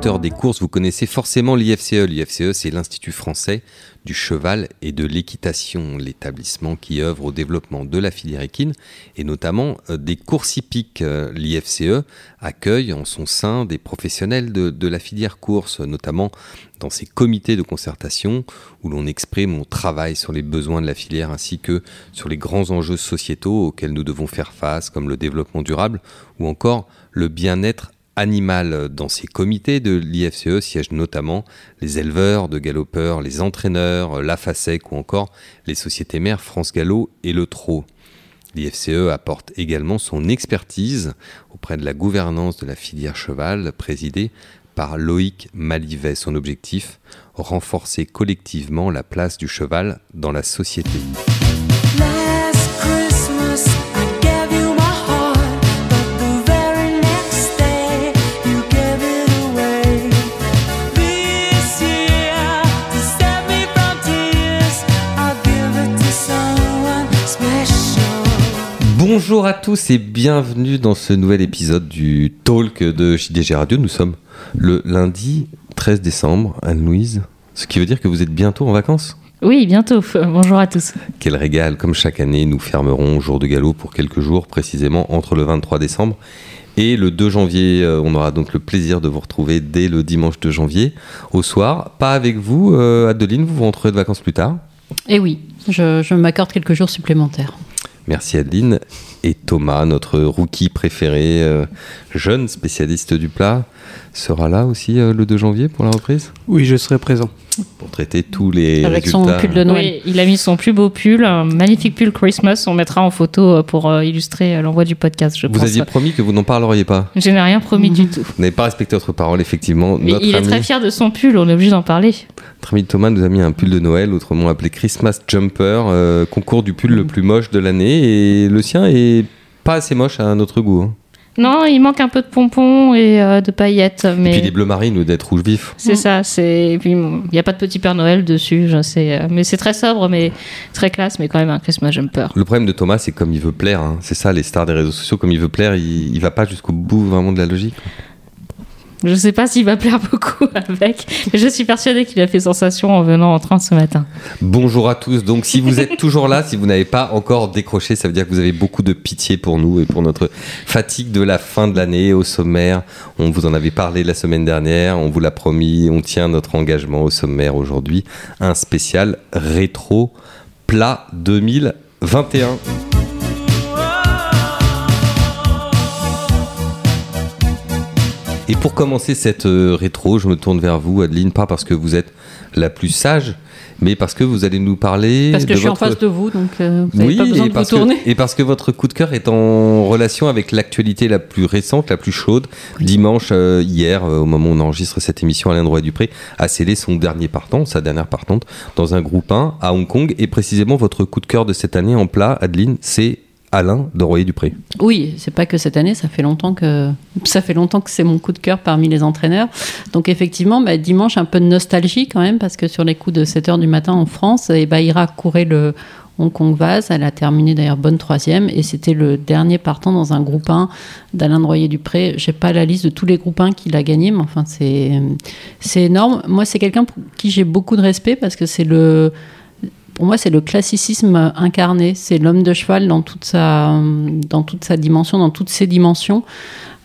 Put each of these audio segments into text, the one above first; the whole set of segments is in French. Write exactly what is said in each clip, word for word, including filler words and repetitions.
amateurs des courses, vous connaissez forcément l'I F C E. L'I F C E, c'est l'Institut français du cheval et de l'équitation, l'établissement qui œuvre au développement de la filière équine et notamment des courses hippiques. L'I F C E accueille en son sein des professionnels de, de la filière course, notamment dans ces comités de concertation où l'on exprime, on travaille sur les besoins de la filière ainsi que sur les grands enjeux sociétaux auxquels nous devons faire face, comme le développement durable ou encore le bien-être animal. Dans ces comités de l'I F C E siègent notamment les éleveurs de galopeurs, les entraîneurs, la FASEC ou encore les sociétés mères France Galop et le Trot. L'I F C E apporte également son expertise auprès de la gouvernance de la filière cheval présidée par Loïc Malivet. Son objectif, renforcer collectivement la place du cheval dans la société. Bonjour à tous et bienvenue dans ce nouvel épisode du Talk de G D G Radio. Nous sommes le lundi treize décembre, Anne-Louise, ce qui veut dire que vous êtes bientôt en vacances ? Oui, bientôt. Bonjour à tous. Quel régal. Comme chaque année, nous fermerons au jour de galop pour quelques jours, précisément entre le vingt-trois décembre et le deux janvier. On aura donc le plaisir de vous retrouver dès le dimanche deux janvier au soir. Pas avec vous, Adeline, vous vous rentrez de vacances plus tard ? Eh oui, je, je m'accorde quelques jours supplémentaires. Merci Adeline. Et Thomas, notre rookie préféré, euh, jeune spécialiste du plat, sera là aussi euh, le deux janvier pour la reprise ? Oui, je serai présent. Pour traiter tous les Avec résultats. Son pull de Noël. Oui, il a mis son plus beau pull, un magnifique pull Christmas. On mettra en photo pour illustrer l'envoi du podcast, je vous pense. Vous aviez promis que vous n'en parleriez pas. Je n'ai rien promis mmh. du tout. Vous n'avez pas respecté votre parole, effectivement. Notre il est ami... très fier de son pull, on est obligé d'en parler. Notre ami Thomas nous a mis un pull de Noël, autrement appelé Christmas Jumper, euh, concours du pull mmh. le plus moche de l'année. Et le sien est pas assez moche à notre goût. Hein. Non, il manque un peu de pompons et euh, de paillettes. Mais... Et puis des bleus marines ou d'être rouge vif. C'est mmh. ça. C'est... Et puis, il n'y a pas de petit Père Noël dessus. Je sais. Mais c'est très sobre, mais très classe, mais quand même un Christmas jumper. Le problème de Thomas, c'est comme il veut plaire. Hein. C'est ça, les stars des réseaux sociaux. Comme il veut plaire, il ne va pas jusqu'au bout vraiment de la logique. Je ne sais pas s'il va plaire beaucoup avec, mais je suis persuadée qu'il a fait sensation en venant en train ce matin. Bonjour à tous. Donc, si vous êtes toujours là, si vous n'avez pas encore décroché, ça veut dire que vous avez beaucoup de pitié pour nous et pour notre fatigue de la fin de l'année. Au sommaire, on vous en avait parlé la semaine dernière, on vous l'a promis, on tient notre engagement. Au sommaire aujourd'hui, un spécial rétro plat deux mille vingt et un. Et pour commencer cette rétro, je me tourne vers vous, Adeline, pas parce que vous êtes la plus sage, mais parce que vous allez nous parler... Parce que de je suis votre... en face de vous, donc euh, vous n'avez oui, pas besoin de vous tourner. Que, et parce que votre coup de cœur est en relation avec l'actualité la plus récente, la plus chaude. Oui. Dimanche, euh, hier, euh, au moment où on enregistre cette émission, Alain de Royer-Dupré a scellé son dernier partant, sa dernière partante, dans un groupe un à Hong Kong. Et précisément, votre coup de cœur de cette année en plat, Adeline, c'est... Alain de Royer-Dupré. Oui, c'est pas que cette année, ça fait longtemps que ça fait longtemps que c'est mon coup de cœur parmi les entraîneurs. Donc effectivement, bah, dimanche, un peu de nostalgie quand même, parce que sur les coups de sept heures du matin en France, et bah, Ira courait le Hong Kong Vase. Elle a terminé d'ailleurs bonne troisième, et c'était le dernier partant dans un groupe un d'Alain de Royer-Dupré. J'ai pas la liste de tous les groupes un qu'il a gagné, mais enfin c'est c'est énorme. Moi, c'est quelqu'un pour qui j'ai beaucoup de respect, parce que c'est le Pour moi, c'est le classicisme incarné. C'est l'homme de cheval dans toute sa, dans toute sa dimension, dans toutes ses dimensions.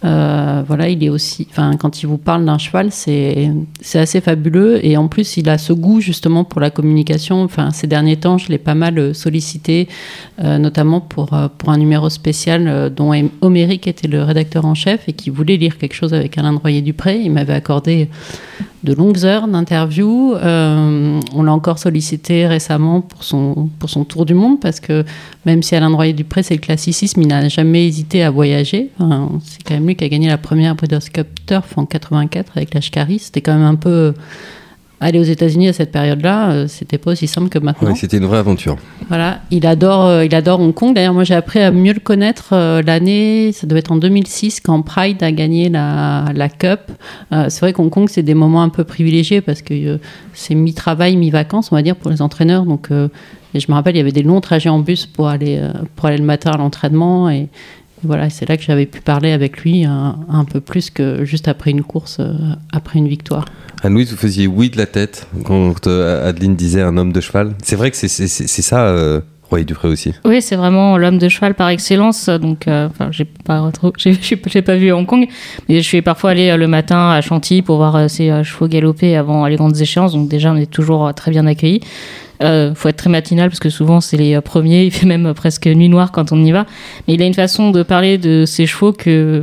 Euh, voilà, il est aussi, enfin, quand il vous parle d'un cheval, c'est, c'est assez fabuleux. Et en plus, il a ce goût justement pour la communication. Enfin, ces derniers temps, je l'ai pas mal sollicité, euh, notamment pour, pour un numéro spécial euh, dont Homéric était le rédacteur en chef et qui voulait lire quelque chose avec Alain de Royer-Dupré. Il m'avait accordé de longues heures d'interview. Euh, on l'a encore sollicité récemment pour son, pour son tour du monde, parce que même si Alain de Royer-Dupré, c'est le classicisme, il n'a jamais hésité à voyager. Enfin, c'est quand même lui qui a gagné la première Bridoscope Turf en quatre-vingt-quatre avec l'Ashkari. C'était quand même un peu... Aller aux États-Unis à cette période-là, c'était pas aussi simple que maintenant. Oui, c'était une vraie aventure. Voilà, il adore, euh, il adore Hong Kong. D'ailleurs, moi, j'ai appris à mieux le connaître euh, l'année, ça devait être en deux mille six, quand Pride a gagné la, la Cup. Euh, c'est vrai qu'Hong Kong, c'est des moments un peu privilégiés, parce que euh, c'est mi-travail, mi-vacances, on va dire, pour les entraîneurs. Donc, euh, et je me rappelle, il y avait des longs trajets en bus pour aller, euh, pour aller le matin à l'entraînement. Et, Voilà, c'est là que j'avais pu parler avec lui un, un peu plus que juste après une course, euh, après une victoire. Anne-Louise, vous faisiez oui de la tête quand euh, Adeline disait un homme de cheval. C'est vrai que c'est, c'est, c'est, c'est ça, euh, Royer-Dupré aussi. Oui, c'est vraiment l'homme de cheval par excellence. Donc, euh, j'ai pas j'ai, j'ai, j'ai pas vu Hong Kong, mais je suis parfois allée euh, le matin à Chantilly pour voir euh, ces euh, chevaux galoper avant les grandes échéances. Donc déjà, on est toujours euh, très bien accueillis. Il euh, faut être très matinal parce que souvent c'est les euh, premiers, il fait même euh, presque nuit noire quand on y va, mais il a une façon de parler de ses chevaux que,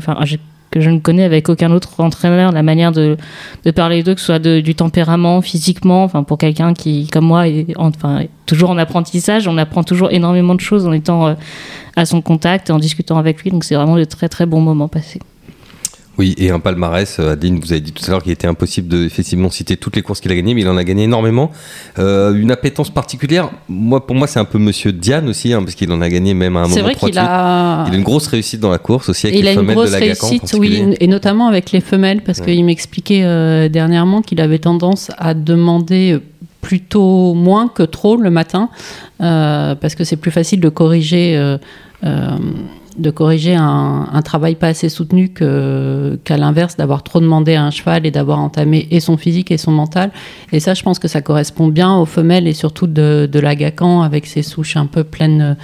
que je ne connais avec aucun autre entraîneur, la manière de, de parler d'eux, que ce soit de, du tempérament, physiquement, pour quelqu'un qui comme moi est, enfin, est toujours en apprentissage, on apprend toujours énormément de choses en étant euh, à son contact, en discutant avec lui, donc c'est vraiment de très très bons moments passés. Oui, et un palmarès, Adeline, vous avez dit tout à l'heure qu'il était impossible de effectivement citer toutes les courses qu'il a gagnées, mais il en a gagné énormément. Euh, une appétence particulière, moi, pour moi c'est un peu Monsieur Diane aussi, hein, parce qu'il en a gagné même à un c'est moment. C'est vrai trois qu'il a... Il a une grosse réussite dans la course aussi avec il les femelles de la Gacan. Il a une grosse réussite, oui, et notamment avec les femelles, parce ouais. qu'il m'expliquait euh, dernièrement qu'il avait tendance à demander... Euh, plutôt moins que trop le matin, euh, parce que c'est plus facile de corriger, euh, euh, de corriger un, un travail pas assez soutenu que, qu'à l'inverse, d'avoir trop demandé à un cheval et d'avoir entamé et son physique et son mental. Et ça, je pense que ça correspond bien aux femelles et surtout de, de la Gacan avec ses souches un peu pleines,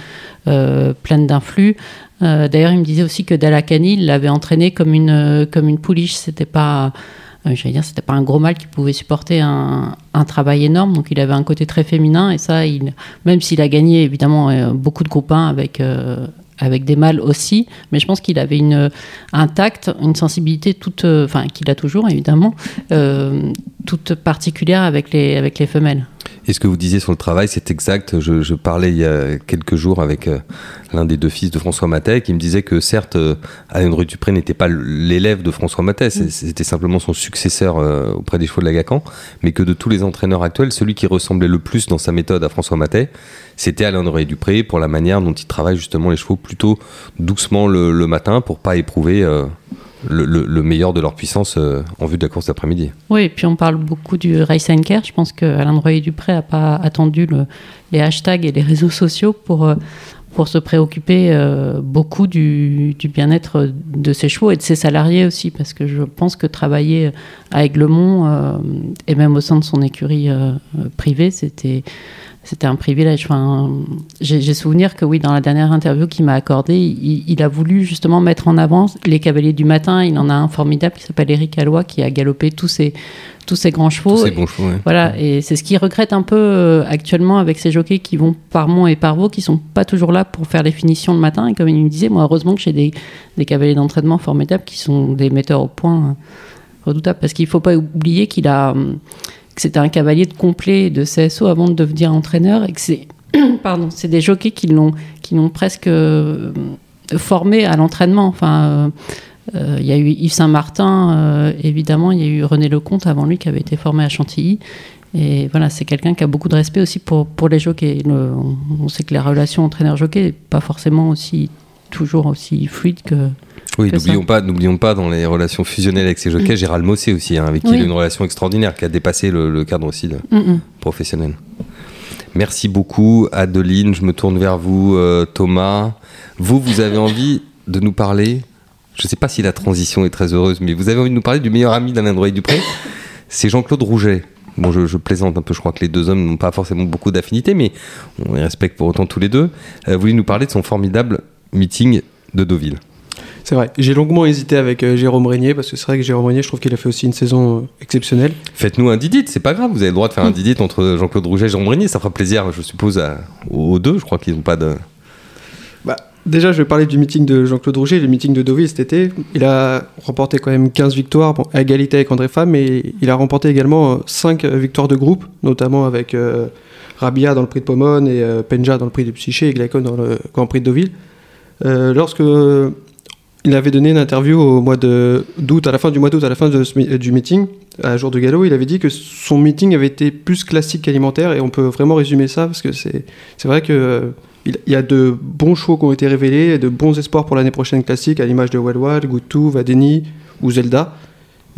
euh, pleines d'influx. Euh, d'ailleurs, il me disait aussi que Dalakani, il l'avait entraîné comme une, comme une pouliche. C'était pas... Euh, j'allais dire, c'était pas un gros mâle qui pouvait supporter un, un travail énorme, donc il avait un côté très féminin, et ça, il, même s'il a gagné évidemment euh, beaucoup de groupes un avec, euh, avec des mâles aussi, mais je pense qu'il avait une, un tact, une sensibilité toute, enfin euh, qu'il a toujours évidemment, euh, toute particulière avec les, avec les femelles. Et ce que vous disiez sur le travail, c'est exact. Je, je parlais il y a quelques jours avec euh, l'un des deux fils de François Mathey qui me disait que certes, euh, Alain de Royer-Dupré n'était pas l'élève de François Mathey, c'était simplement son successeur euh, auprès des chevaux de la Gacan, mais que de tous les entraîneurs actuels, celui qui ressemblait le plus dans sa méthode à François Mathey, c'était Alain de Royer-Dupré pour la manière dont il travaille justement les chevaux plutôt doucement le, le matin pour pas éprouver... Euh, Le, le, le meilleur de leur puissance euh, en vue de la course d'après-midi. Oui, et puis on parle beaucoup du Race and Care. Je pense qu'Alain de Royer-Dupré n'a pas attendu le, les hashtags et les réseaux sociaux pour, pour se préoccuper euh, beaucoup du, du bien-être de ses chevaux et de ses salariés aussi, parce que je pense que travailler à Aiglemont euh, et même au sein de son écurie euh, privée, c'était... C'était un privilège. Enfin, j'ai, j'ai souvenir que oui, dans la dernière interview qu'il m'a accordée, il, il a voulu justement mettre en avant les cavaliers du matin. Il en a un formidable qui s'appelle Eric Alloy, qui a galopé tous ses, tous ses grands chevaux. Tous ses bons chevaux, oui. Voilà, et c'est ce qu'il regrette un peu euh, actuellement avec ces jockeys qui vont par Mont et par Vaux, qui ne sont pas toujours là pour faire les finitions le matin. Et comme il me disait, moi, heureusement que j'ai des, des cavaliers d'entraînement formidables qui sont des metteurs au point redoutables. Parce qu'il ne faut pas oublier qu'il a... C'était un cavalier de complet de C S O avant de devenir entraîneur et que c'est, pardon, c'est des jockeys qui l'ont, qui l'ont presque formé à l'entraînement. Enfin, il euh, euh, y a eu Yves Saint-Martin, euh, évidemment, il y a eu René Lecomte avant lui qui avait été formé à Chantilly. Et voilà, c'est quelqu'un qui a beaucoup de respect aussi pour, pour les jockeys. Le, on, on sait que la relation entraîneur-jockey n'est pas forcément aussi, toujours aussi fluide que... Oui, n'oublions pas, n'oublions pas dans les relations fusionnelles avec ces jockeys, mmh. Gérald Mossé aussi, hein, avec qui oui. il a une relation extraordinaire, qui a dépassé le, le cadre aussi de mmh. professionnel. Merci beaucoup, Adeline. Je me tourne vers vous, euh, Thomas. Vous, vous avez envie de nous parler, je ne sais pas si la transition est très heureuse, mais vous avez envie de nous parler du meilleur ami d'Alain de Royer-Dupré, c'est Jean-Claude Rouget. Bon, je, je plaisante un peu, je crois que les deux hommes n'ont pas forcément beaucoup d'affinités, mais on les respecte pour autant tous les deux. Euh, vous voulez nous parler de son formidable meeting de Deauville. C'est vrai, j'ai longuement hésité avec euh, Jérôme Régnier parce que c'est vrai que Jérôme Régnier, je trouve qu'il a fait aussi une saison euh, exceptionnelle. Faites-nous un didit, c'est pas grave, vous avez le droit de faire mmh. un didit entre Jean-Claude Rouget et Jérôme Régnier, ça fera plaisir, je suppose, à, aux deux, je crois qu'ils n'ont pas de... Bah, déjà, je vais parler du meeting de Jean-Claude Rouget, le meeting de Deauville cet été. Il a remporté quand même quinze victoires, bon, à égalité avec André Fabre, mais il a remporté également euh, cinq victoires de groupe, notamment avec euh, Rabia dans le prix de Pomone, et euh, Penja dans le prix de Psyché, et Glycon dans le Grand Prix de Deauville. Euh, lorsque... Euh, Il avait donné une interview au mois de, d'août, à la fin du mois d'août, à la fin de ce, du meeting, à jour de galop. Il avait dit que son meeting avait été plus classique qu'alimentaire, et on peut vraiment résumer ça parce que c'est, c'est vrai qu'il euh, y a de bons chevaux qui ont été révélés, et de bons espoirs pour l'année prochaine classique, à l'image de Wild Wild, Godolphin, Vadeni ou Zelda.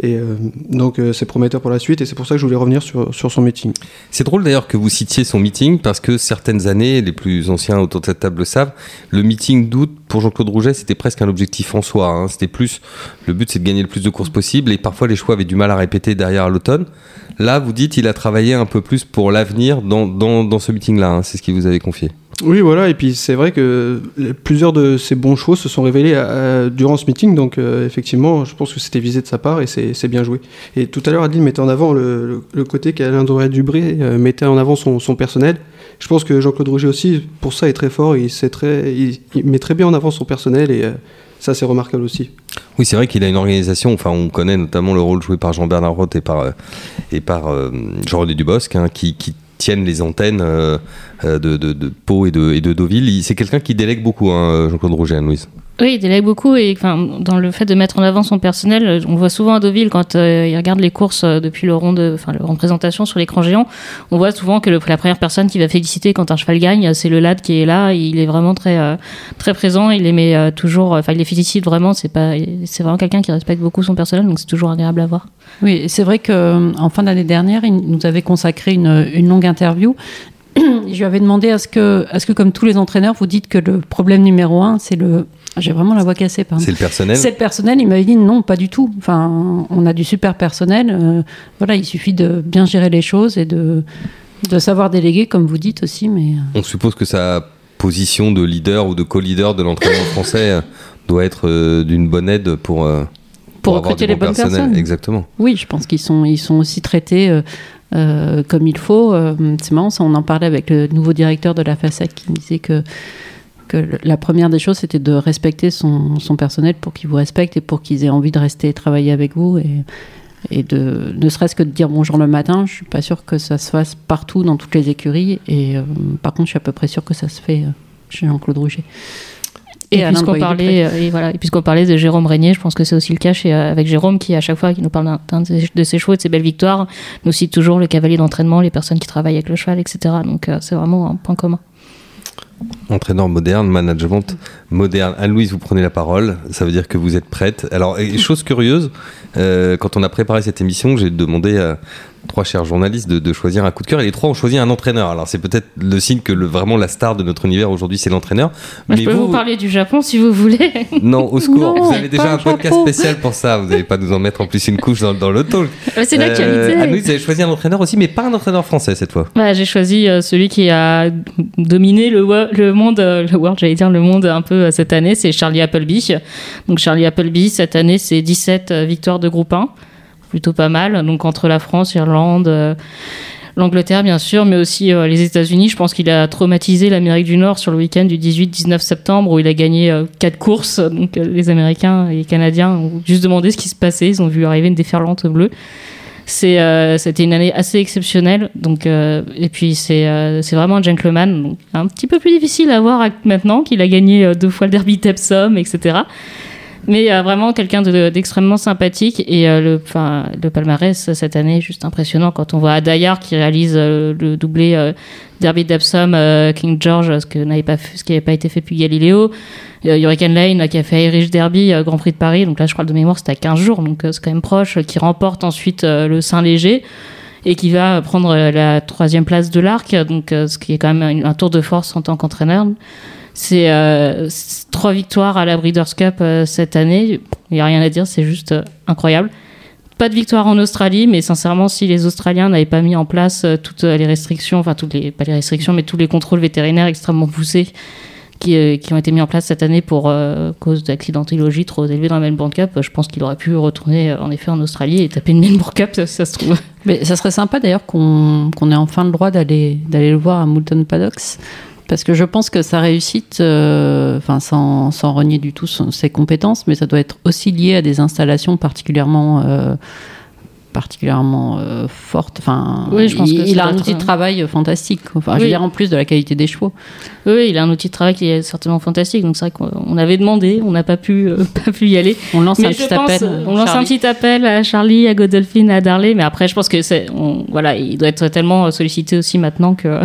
Et euh, donc euh, c'est prometteur pour la suite, et c'est pour ça que je voulais revenir sur, sur son meeting. C'est drôle d'ailleurs que vous citiez son meeting, parce que certaines années, les plus anciens autour de cette table le savent, le meeting d'août pour Jean-Claude Rouget c'était presque un objectif en soi, hein. C'était plus, le but c'est de gagner le plus de courses possible, et parfois les choix avaient du mal à répéter derrière l'automne. Là vous dites il a travaillé un peu plus pour l'avenir dans, dans, dans ce meeting là, hein. C'est ce qu'il vous avait confié. Oui, voilà, et puis c'est vrai que plusieurs de ces bons chevaux se sont révélés à, à, durant ce meeting, donc euh, effectivement, je pense que c'était visé de sa part et c'est, c'est bien joué. Et tout à l'heure, Adil mettait en avant le, le, le côté qu'Alain de Royer-Dupré euh, mettait en avant son, son personnel. Je pense que Jean-Claude Rouget aussi, pour ça, est très fort, il, sait très, il, il met très bien en avant son personnel et euh, ça, c'est remarquable aussi. Oui, c'est vrai qu'il a une organisation, enfin on connaît notamment le rôle joué par Jean-Bernard Roth et par, euh, et par euh, Jean-René Dubosc, hein, qui... qui tiennent les antennes euh, de, de, de Pau et de, et de Deauville. Il, c'est quelqu'un qui délègue beaucoup, hein, Jean-Claude Rouget, Anne-Louise. Oui, il délègue beaucoup et dans le fait de mettre en avant son personnel, on voit souvent à Deauville quand euh, il regarde les courses euh, depuis le rond de, enfin le rond de présentation sur l'écran géant, on voit souvent que le, la première personne qui va féliciter quand un cheval gagne, c'est le lad qui est là. Il est vraiment très euh, très présent, il les met euh, toujours, enfin il les félicite vraiment. C'est pas, c'est vraiment quelqu'un qui respecte beaucoup son personnel, donc c'est toujours agréable à voir. Oui, c'est vrai que en fin d'année dernière, il nous avait consacré une, une longue interview. Je lui avais demandé à ce que, à ce que comme tous les entraîneurs, vous dites que le problème numéro un, c'est le J'ai vraiment la voix cassée, pardon. C'est le personnel. C'est le personnel. Il m'avait dit non, pas du tout. Enfin, on a du super personnel. Euh, voilà, il suffit de bien gérer les choses et de de savoir déléguer, comme vous dites aussi. Mais on suppose que sa position de leader ou de co-leader de l'entraînement français doit être euh, d'une bonne aide pour euh, pour, pour recruter les bon bonnes personnes. Exactement. Oui, je pense qu'ils sont ils sont aussi traités. Euh, Euh, comme il faut, euh, c'est marrant, ça, on en parlait avec le nouveau directeur de la FASEC qui me disait que, que la première des choses c'était de respecter son, son personnel pour qu'il vous respecte et pour qu'ils aient envie de rester travailler avec vous et, et de, ne serait-ce que de dire bonjour le matin. Je suis pas sûre que ça se fasse partout dans toutes les écuries et euh, par contre je suis à peu près sûre que ça se fait euh, chez Jean-Claude Rouget. Et, et, puisqu'on parlait, et, voilà, et puisqu'on parlait de Jérôme Régnier, je pense que c'est aussi le cas chez, avec Jérôme qui, à chaque fois qu'il nous parle d'un, de ses chevaux et de ses belles victoires, nous cite toujours le cavalier d'entraînement, les personnes qui travaillent avec le cheval, et cetera. Donc euh, c'est vraiment un point commun. Entraîneur moderne, management moderne. Anne-Louise, vous prenez la parole, ça veut dire que vous êtes prête. Alors, et chose curieuse, euh, quand on a préparé cette émission, j'ai demandé à trois chers journalistes de, de choisir un coup de cœur et les trois ont choisi un entraîneur. Alors, c'est peut-être le signe que le, vraiment la star de notre univers aujourd'hui, c'est l'entraîneur. Bah, mais je peux vous, vous parler du Japon si vous voulez. Non, au secours, non, vous avez déjà un podcast spécial pour ça, vous n'allez pas nous en mettre en plus une couche dans, dans le talk. Bah, c'est euh, la qualité. Anne-Louise, vous avez choisi un entraîneur aussi, mais pas un entraîneur français cette fois. Bah, j'ai choisi euh, celui qui a dominé le web. Le monde, le world, j'allais dire le monde un peu cette année, c'est Charlie Appleby. Donc Charlie Appleby, cette année, c'est dix-sept victoires de groupe un, plutôt pas mal. Donc entre la France, l'Irlande, l'Angleterre bien sûr, mais aussi les États-Unis. Je pense qu'il a traumatisé l'Amérique du Nord sur le week-end du dix-huit dix-neuf septembre où il a gagné quatre courses. Donc les Américains et les Canadiens ont juste demandé ce qui se passait. Ils ont vu arriver une déferlante bleue. C'est, euh, c'était une année assez exceptionnelle, donc, euh, et puis c'est, euh, c'est vraiment un gentleman, donc un petit peu plus difficile à voir maintenant qu'il a gagné euh, deux fois le derby Tepsom, et cetera. Mais euh, vraiment quelqu'un de, de, d'extrêmement sympathique, et euh, le, enfin, le palmarès cette année est juste impressionnant quand on voit Adayar qui réalise euh, le doublé euh, derby d'Epsom, euh, King George, ce, que n'avait pas, ce qui n'avait pas été fait depuis Galileo, euh, Hurricane Lane là, qui a fait Irish Derby, euh, Grand Prix de Paris, donc là je crois de mémoire c'était à quinze jours, donc euh, c'est quand même proche, euh, qui remporte ensuite euh, le Saint-Léger et qui va prendre euh, la troisième place de l'Arc, donc, euh, ce qui est quand même un, un tour de force en tant qu'entraîneur. C'est euh, trois victoires à la Breeders' Cup euh, cette année. Il n'y a rien à dire, c'est juste euh, incroyable. Pas de victoire en Australie, mais sincèrement, si les Australiens n'avaient pas mis en place euh, toutes les restrictions, enfin, toutes les, pas les restrictions, mais tous les contrôles vétérinaires extrêmement poussés qui, euh, qui ont été mis en place cette année pour euh, cause d'accidentologie trop élevée dans la Melbourne Cup, je pense qu'il aurait pu retourner euh, en effet en Australie et taper une Melbourne Cup, ça, ça se trouve. Mais ça serait sympa d'ailleurs qu'on, qu'on ait enfin le droit d'aller, d'aller le voir à Moulton Paddocks. Parce que je pense que sa réussite, euh, enfin sans, sans renier du tout son, ses compétences, mais ça doit être aussi lié à des installations particulièrement, euh, particulièrement euh, forte. Enfin, oui, je pense il, que il a un outil de travail fantastique. Enfin, oui. Je veux dire, en plus de la qualité des chevaux. Oui, il a un outil de travail qui est certainement fantastique. Donc c'est vrai qu'on avait demandé, on n'a pas pu, euh, pas pu y aller. On lance, un petit, pense, appel, on lance un petit appel à Charlie, à Godolphin, à Darley. Mais après, je pense que c'est, on, voilà, il doit être tellement sollicité aussi maintenant que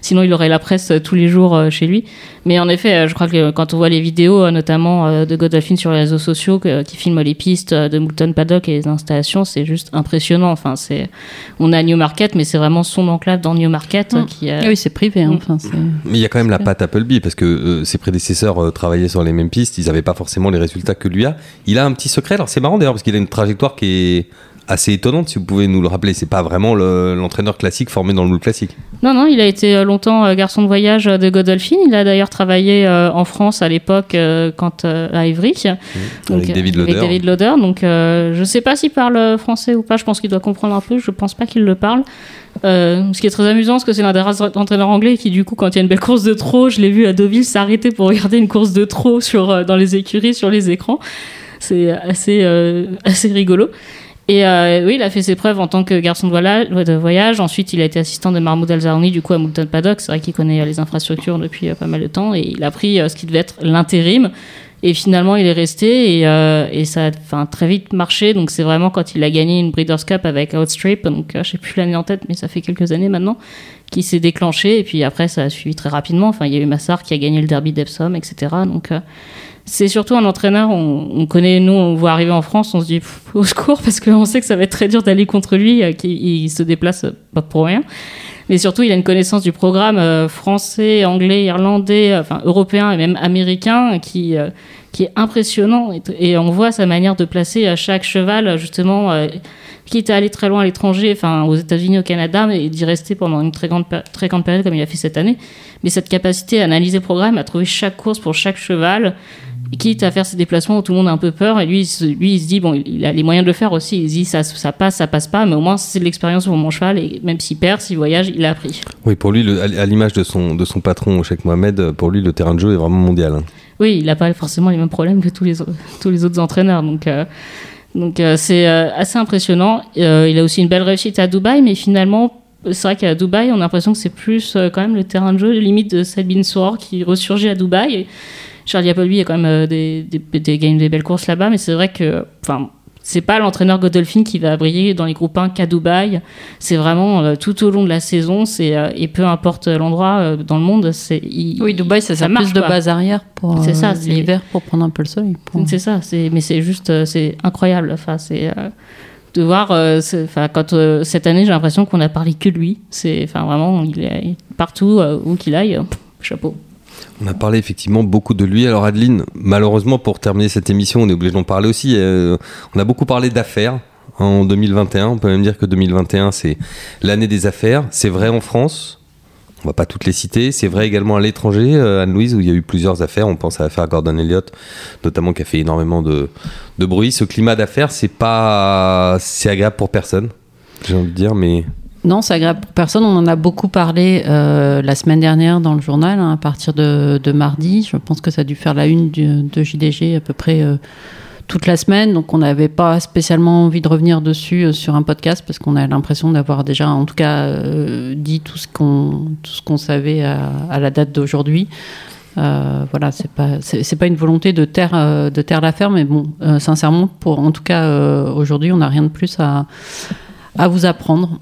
sinon il aurait la presse tous les jours chez lui. Mais en effet, je crois que quand on voit les vidéos, notamment de Godolphin sur les réseaux sociaux, qui filment les pistes de Moulton Paddocks et les installations, c'est juste impressionnant. Enfin, c'est, on est à Newmarket, mais c'est vraiment son enclave dans Newmarket. Mmh. Qui a... Oui, c'est privé. Hein. Mmh. Enfin, c'est... Mais il y a quand même la patte Appleby, parce que euh, ses prédécesseurs euh, travaillaient sur les mêmes pistes, ils n'avaient pas forcément les résultats que lui a. Il a un petit secret, alors c'est marrant d'ailleurs, parce qu'il a une trajectoire qui est... assez étonnante, si vous pouvez nous le rappeler. C'est pas vraiment le, l'entraîneur classique formé dans le moule classique. Non, non, il a été longtemps garçon de voyage de Godolphin. Il a d'ailleurs travaillé en France à l'époque, quand à Ivry. Mmh. Avec David Lauder. Avec David Lauder. Donc, euh, je sais pas s'il parle français ou pas. Je pense qu'il doit comprendre un peu. Je pense pas qu'il le parle. Euh, ce qui est très amusant, c'est que c'est l'un des rares entraîneurs anglais qui, du coup, quand il y a une belle course de trot, je l'ai vu à Deauville s'arrêter pour regarder une course de trot sur, dans les écuries, sur les écrans. C'est assez, euh, assez rigolo. Et euh, oui, il a fait ses preuves en tant que garçon de voyage. Ensuite, il a été assistant de Mahmoud Al-Zarouni, du coup, à Moulton Paddocks. C'est vrai qu'il connaît les infrastructures depuis pas mal de temps. Et il a pris ce qui devait être l'intérim. Et finalement, il est resté. Et, euh, et ça a enfin, très vite marché. Donc, c'est vraiment quand il a gagné une Bridoscope avec Outstrip. Donc, euh, je ne sais plus l'année en tête, mais ça fait quelques années maintenant, qui s'est déclenché. Et puis après, ça a suivi très rapidement. Enfin, il y a eu Massard qui a gagné le derby d'Epsom, et cetera. Donc... Euh, c'est surtout un entraîneur, on, on connaît, nous, on voit arriver en France, on se dit pff, au secours, parce qu'on sait que ça va être très dur d'aller contre lui, euh, qu'il il se déplace euh, pas pour rien. Mais surtout, il a une connaissance du programme euh, français, anglais, irlandais, euh, enfin européen et même américain, qui, euh, qui est impressionnant. Et, et on voit sa manière de placer à chaque cheval, justement, euh, quitte à aller très loin à l'étranger, enfin aux États-Unis, au Canada, mais d'y rester pendant une très grande, très grande période, comme il a fait cette année. Mais cette capacité à analyser le programme, à trouver chaque course pour chaque cheval, quitte à faire ces déplacements où tout le monde a un peu peur, et lui, lui il se dit, bon, il a les moyens de le faire aussi, il se dit, ça, ça passe, ça passe pas, mais au moins, c'est de l'expérience pour mon cheval, et même s'il perd, s'il voyage, il a appris. Oui, pour lui, le, à l'image de son, de son patron, Cheikh Mohamed, pour lui, le terrain de jeu est vraiment mondial. Hein. Oui, il n'a pas forcément les mêmes problèmes que tous les, tous les autres entraîneurs, donc... Euh, donc, euh, c'est euh, assez impressionnant. Euh, il a aussi une belle réussite à Dubaï, mais finalement, c'est vrai qu'à Dubaï, on a l'impression que c'est plus euh, quand même le terrain de jeu, limite de Sabine Soor qui ressurgit à Dubaï. Et, Charlie Appleby, il y a quand même des, des, des, des belles courses là-bas, mais c'est vrai que enfin, c'est pas l'entraîneur Godolphin qui va briller dans les groupes un qu'à Dubaï. C'est vraiment euh, tout au long de la saison, c'est, euh, et peu importe l'endroit euh, dans le monde. C'est, il, oui, Dubaï, ça, ça sert plus de base arrière pour c'est euh, ça, c'est, l'hiver, pour prendre un peu le soleil. Pour... C'est ça, c'est, mais c'est juste euh, c'est incroyable. Enfin, c'est, euh, de voir, euh, c'est, quand, euh, cette année, j'ai l'impression qu'on a parlé que lui. C'est, vraiment, il est partout euh, où qu'il aille, euh, pff, chapeau. On a parlé effectivement beaucoup de lui. Alors Adeline, malheureusement pour terminer cette émission, on est obligé d'en parler aussi. Euh, on a beaucoup parlé d'affaires en deux mille vingt et un. On peut même dire que deux mille vingt et un, c'est l'année des affaires. C'est vrai en France, on ne va pas toutes les citer. C'est vrai également à l'étranger, euh, Anne-Louise, où il y a eu plusieurs affaires. On pense à l'affaire Gordon Elliott, notamment, qui a fait énormément de, de bruit. Ce climat d'affaires, c'est pas, c'est agréable pour personne, j'ai envie de dire, mais... Non, c'est agréable pour personne. On en a beaucoup parlé euh, la semaine dernière dans le journal, hein, à partir de, de mardi. Je pense que ça a dû faire la une du, de J D G à peu près euh, toute la semaine. Donc, on n'avait pas spécialement envie de revenir dessus euh, sur un podcast parce qu'on a l'impression d'avoir déjà, en tout cas, euh, dit tout ce qu'on, tout ce qu'on savait à, à la date d'aujourd'hui. Euh, voilà, c'est pas, c'est, c'est pas une volonté de taire, euh, de taire l'affaire, mais bon, euh, sincèrement, pour, en tout cas, euh, aujourd'hui, on n'a rien de plus à... à vous apprendre.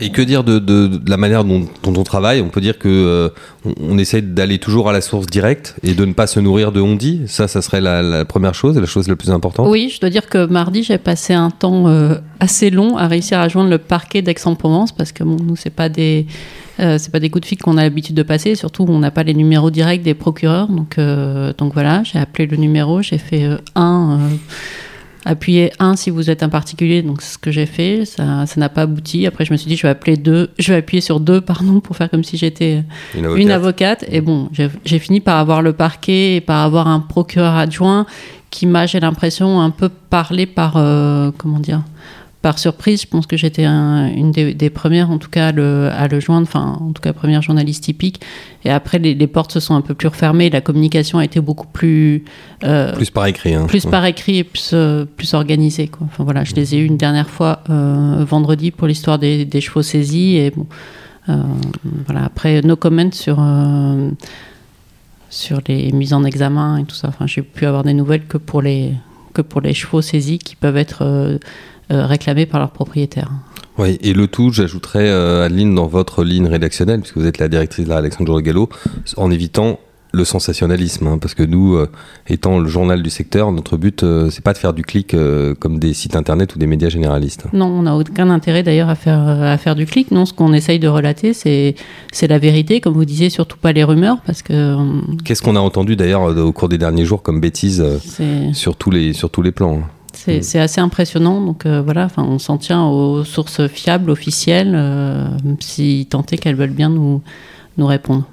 Et que dire de, de, de la manière dont, dont on travaille? On peut dire que euh, on, on essaie d'aller toujours à la source directe et de ne pas se nourrir de on-dit. Ça, ça serait la, la première chose, la chose la plus importante. Oui, je dois dire que mardi, j'ai passé un temps euh, assez long à réussir à joindre le parquet d'Aix-en-Provence parce que bon, nous, c'est pas des euh, c'est pas des coups de fil qu'on a l'habitude de passer. Et surtout, on n'a pas les numéros directs des procureurs. Donc, euh, donc voilà, j'ai appelé le numéro, j'ai fait euh, un. Euh, Appuyez un si vous êtes un particulier, donc c'est ce que j'ai fait, ça, ça n'a pas abouti. Après, je me suis dit, je vais appeler deux, je vais appuyer sur deux, pardon, pour faire comme si j'étais une avocate. Une avocate. Et bon, j'ai, j'ai fini par avoir le parquet et par avoir un procureur adjoint qui m'a, j'ai l'impression, un peu parlé par, euh, comment dire, par surprise. Je pense que j'étais un, une des, des premières, en tout cas, à le, à le joindre. Enfin, en tout cas, première journaliste typique. Et après, les, les portes se sont un peu plus refermées. La communication a été beaucoup plus... Euh, plus par écrit. Hein, plus ouais. par écrit et plus, euh, plus organisée. Quoi. Enfin, voilà, je mmh. les ai eues une dernière fois euh, vendredi pour l'histoire des, des chevaux saisis. Et bon, euh, voilà, après, no comment sur... Euh, sur les mises en examen et tout ça. Enfin, j'ai pu avoir des nouvelles que pour les, que pour les chevaux saisis qui peuvent être euh, réclamés par leurs propriétaires. Oui, et le tout, j'ajouterais, euh, Adeline, dans votre ligne rédactionnelle, puisque vous êtes la directrice de la rédaction de Journal Galop, en évitant le sensationnalisme, hein, parce que nous, euh, étant le journal du secteur, notre but, euh, c'est pas de faire du clic euh, comme des sites internet ou des médias généralistes. Non, on n'a aucun intérêt d'ailleurs à faire, à faire du clic. Non, ce qu'on essaye de relater, c'est, c'est la vérité, comme vous disiez, surtout pas les rumeurs, parce que... Euh, Qu'est-ce qu'on a entendu d'ailleurs au cours des derniers jours comme bêtises euh, sur, tous les, sur tous les plans. C'est, mmh. c'est assez impressionnant, donc euh, voilà, on s'en tient aux sources fiables, officielles, euh, si tant est qu'elles veulent bien nous, nous répondre.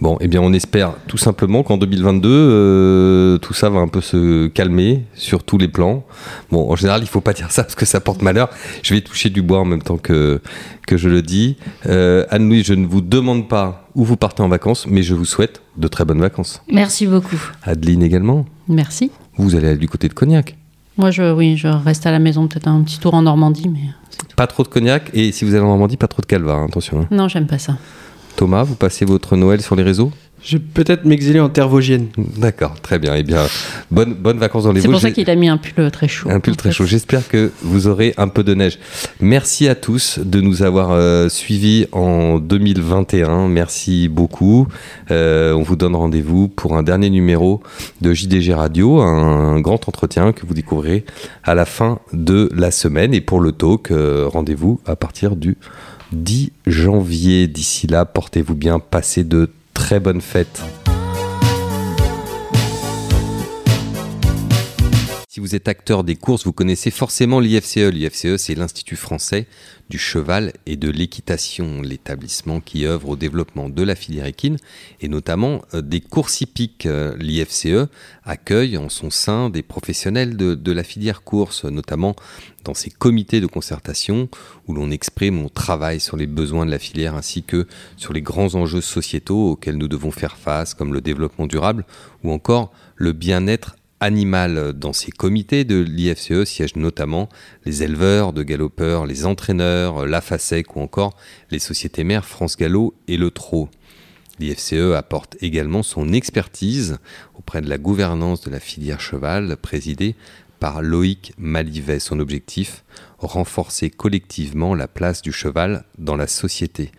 Bon, eh bien, on espère tout simplement qu'en deux mille vingt-deux, euh, tout ça va un peu se calmer sur tous les plans. Bon, en général, il ne faut pas dire ça parce que ça porte malheur. Je vais toucher du bois en même temps que, que je le dis. Euh, Anne-Louise, je ne vous demande pas où vous partez en vacances, mais je vous souhaite de très bonnes vacances. Merci beaucoup. Adeline également. Merci. Vous allez du côté de Cognac. Moi, je, oui, je reste à la maison, peut-être un petit tour en Normandie, mais c'est tout. Pas trop de Cognac, et si vous allez en Normandie, pas trop de Calva, hein, attention. Hein. Non, j'aime pas ça. Thomas, vous passez votre Noël sur les réseaux ? Je vais peut-être m'exiler en terre vosgienne. D'accord, très bien. Eh bien, bonnes bonne vacances dans les Vosges. C'est pour ça qu'il a mis un pull très chaud. Un pull très chaud. J'espère que vous aurez un peu de neige. Merci à tous de nous avoir euh, suivis en deux mille vingt et un. Merci beaucoup. Euh, on vous donne rendez-vous pour un dernier numéro de J D G Radio, un, un grand entretien que vous découvrirez à la fin de la semaine. Et pour le talk, euh, rendez-vous à partir du dix janvier. D'ici là, portez-vous bien, passez de très bonnes fêtes. Si vous êtes acteur des courses, vous connaissez forcément l'I F C E. L'I F C E, c'est l'Institut français du cheval et de l'équitation, l'établissement qui œuvre au développement de la filière équine et notamment des courses hippiques. L'I F C E accueille en son sein des professionnels de, de la filière course, notamment dans ces comités de concertation où l'on exprime, on travaille sur les besoins de la filière ainsi que sur les grands enjeux sociétaux auxquels nous devons faire face, comme le développement durable ou encore le bien-être animal. Dans ces comités de l'I F C E siègent notamment les éleveurs de galopeurs, les entraîneurs, la FASEC ou encore les sociétés mères France Galop et le Trot. L'I F C E apporte également son expertise auprès de la gouvernance de la filière cheval présidée par Loïc Malivet. Son objectif, renforcer collectivement la place du cheval dans la société.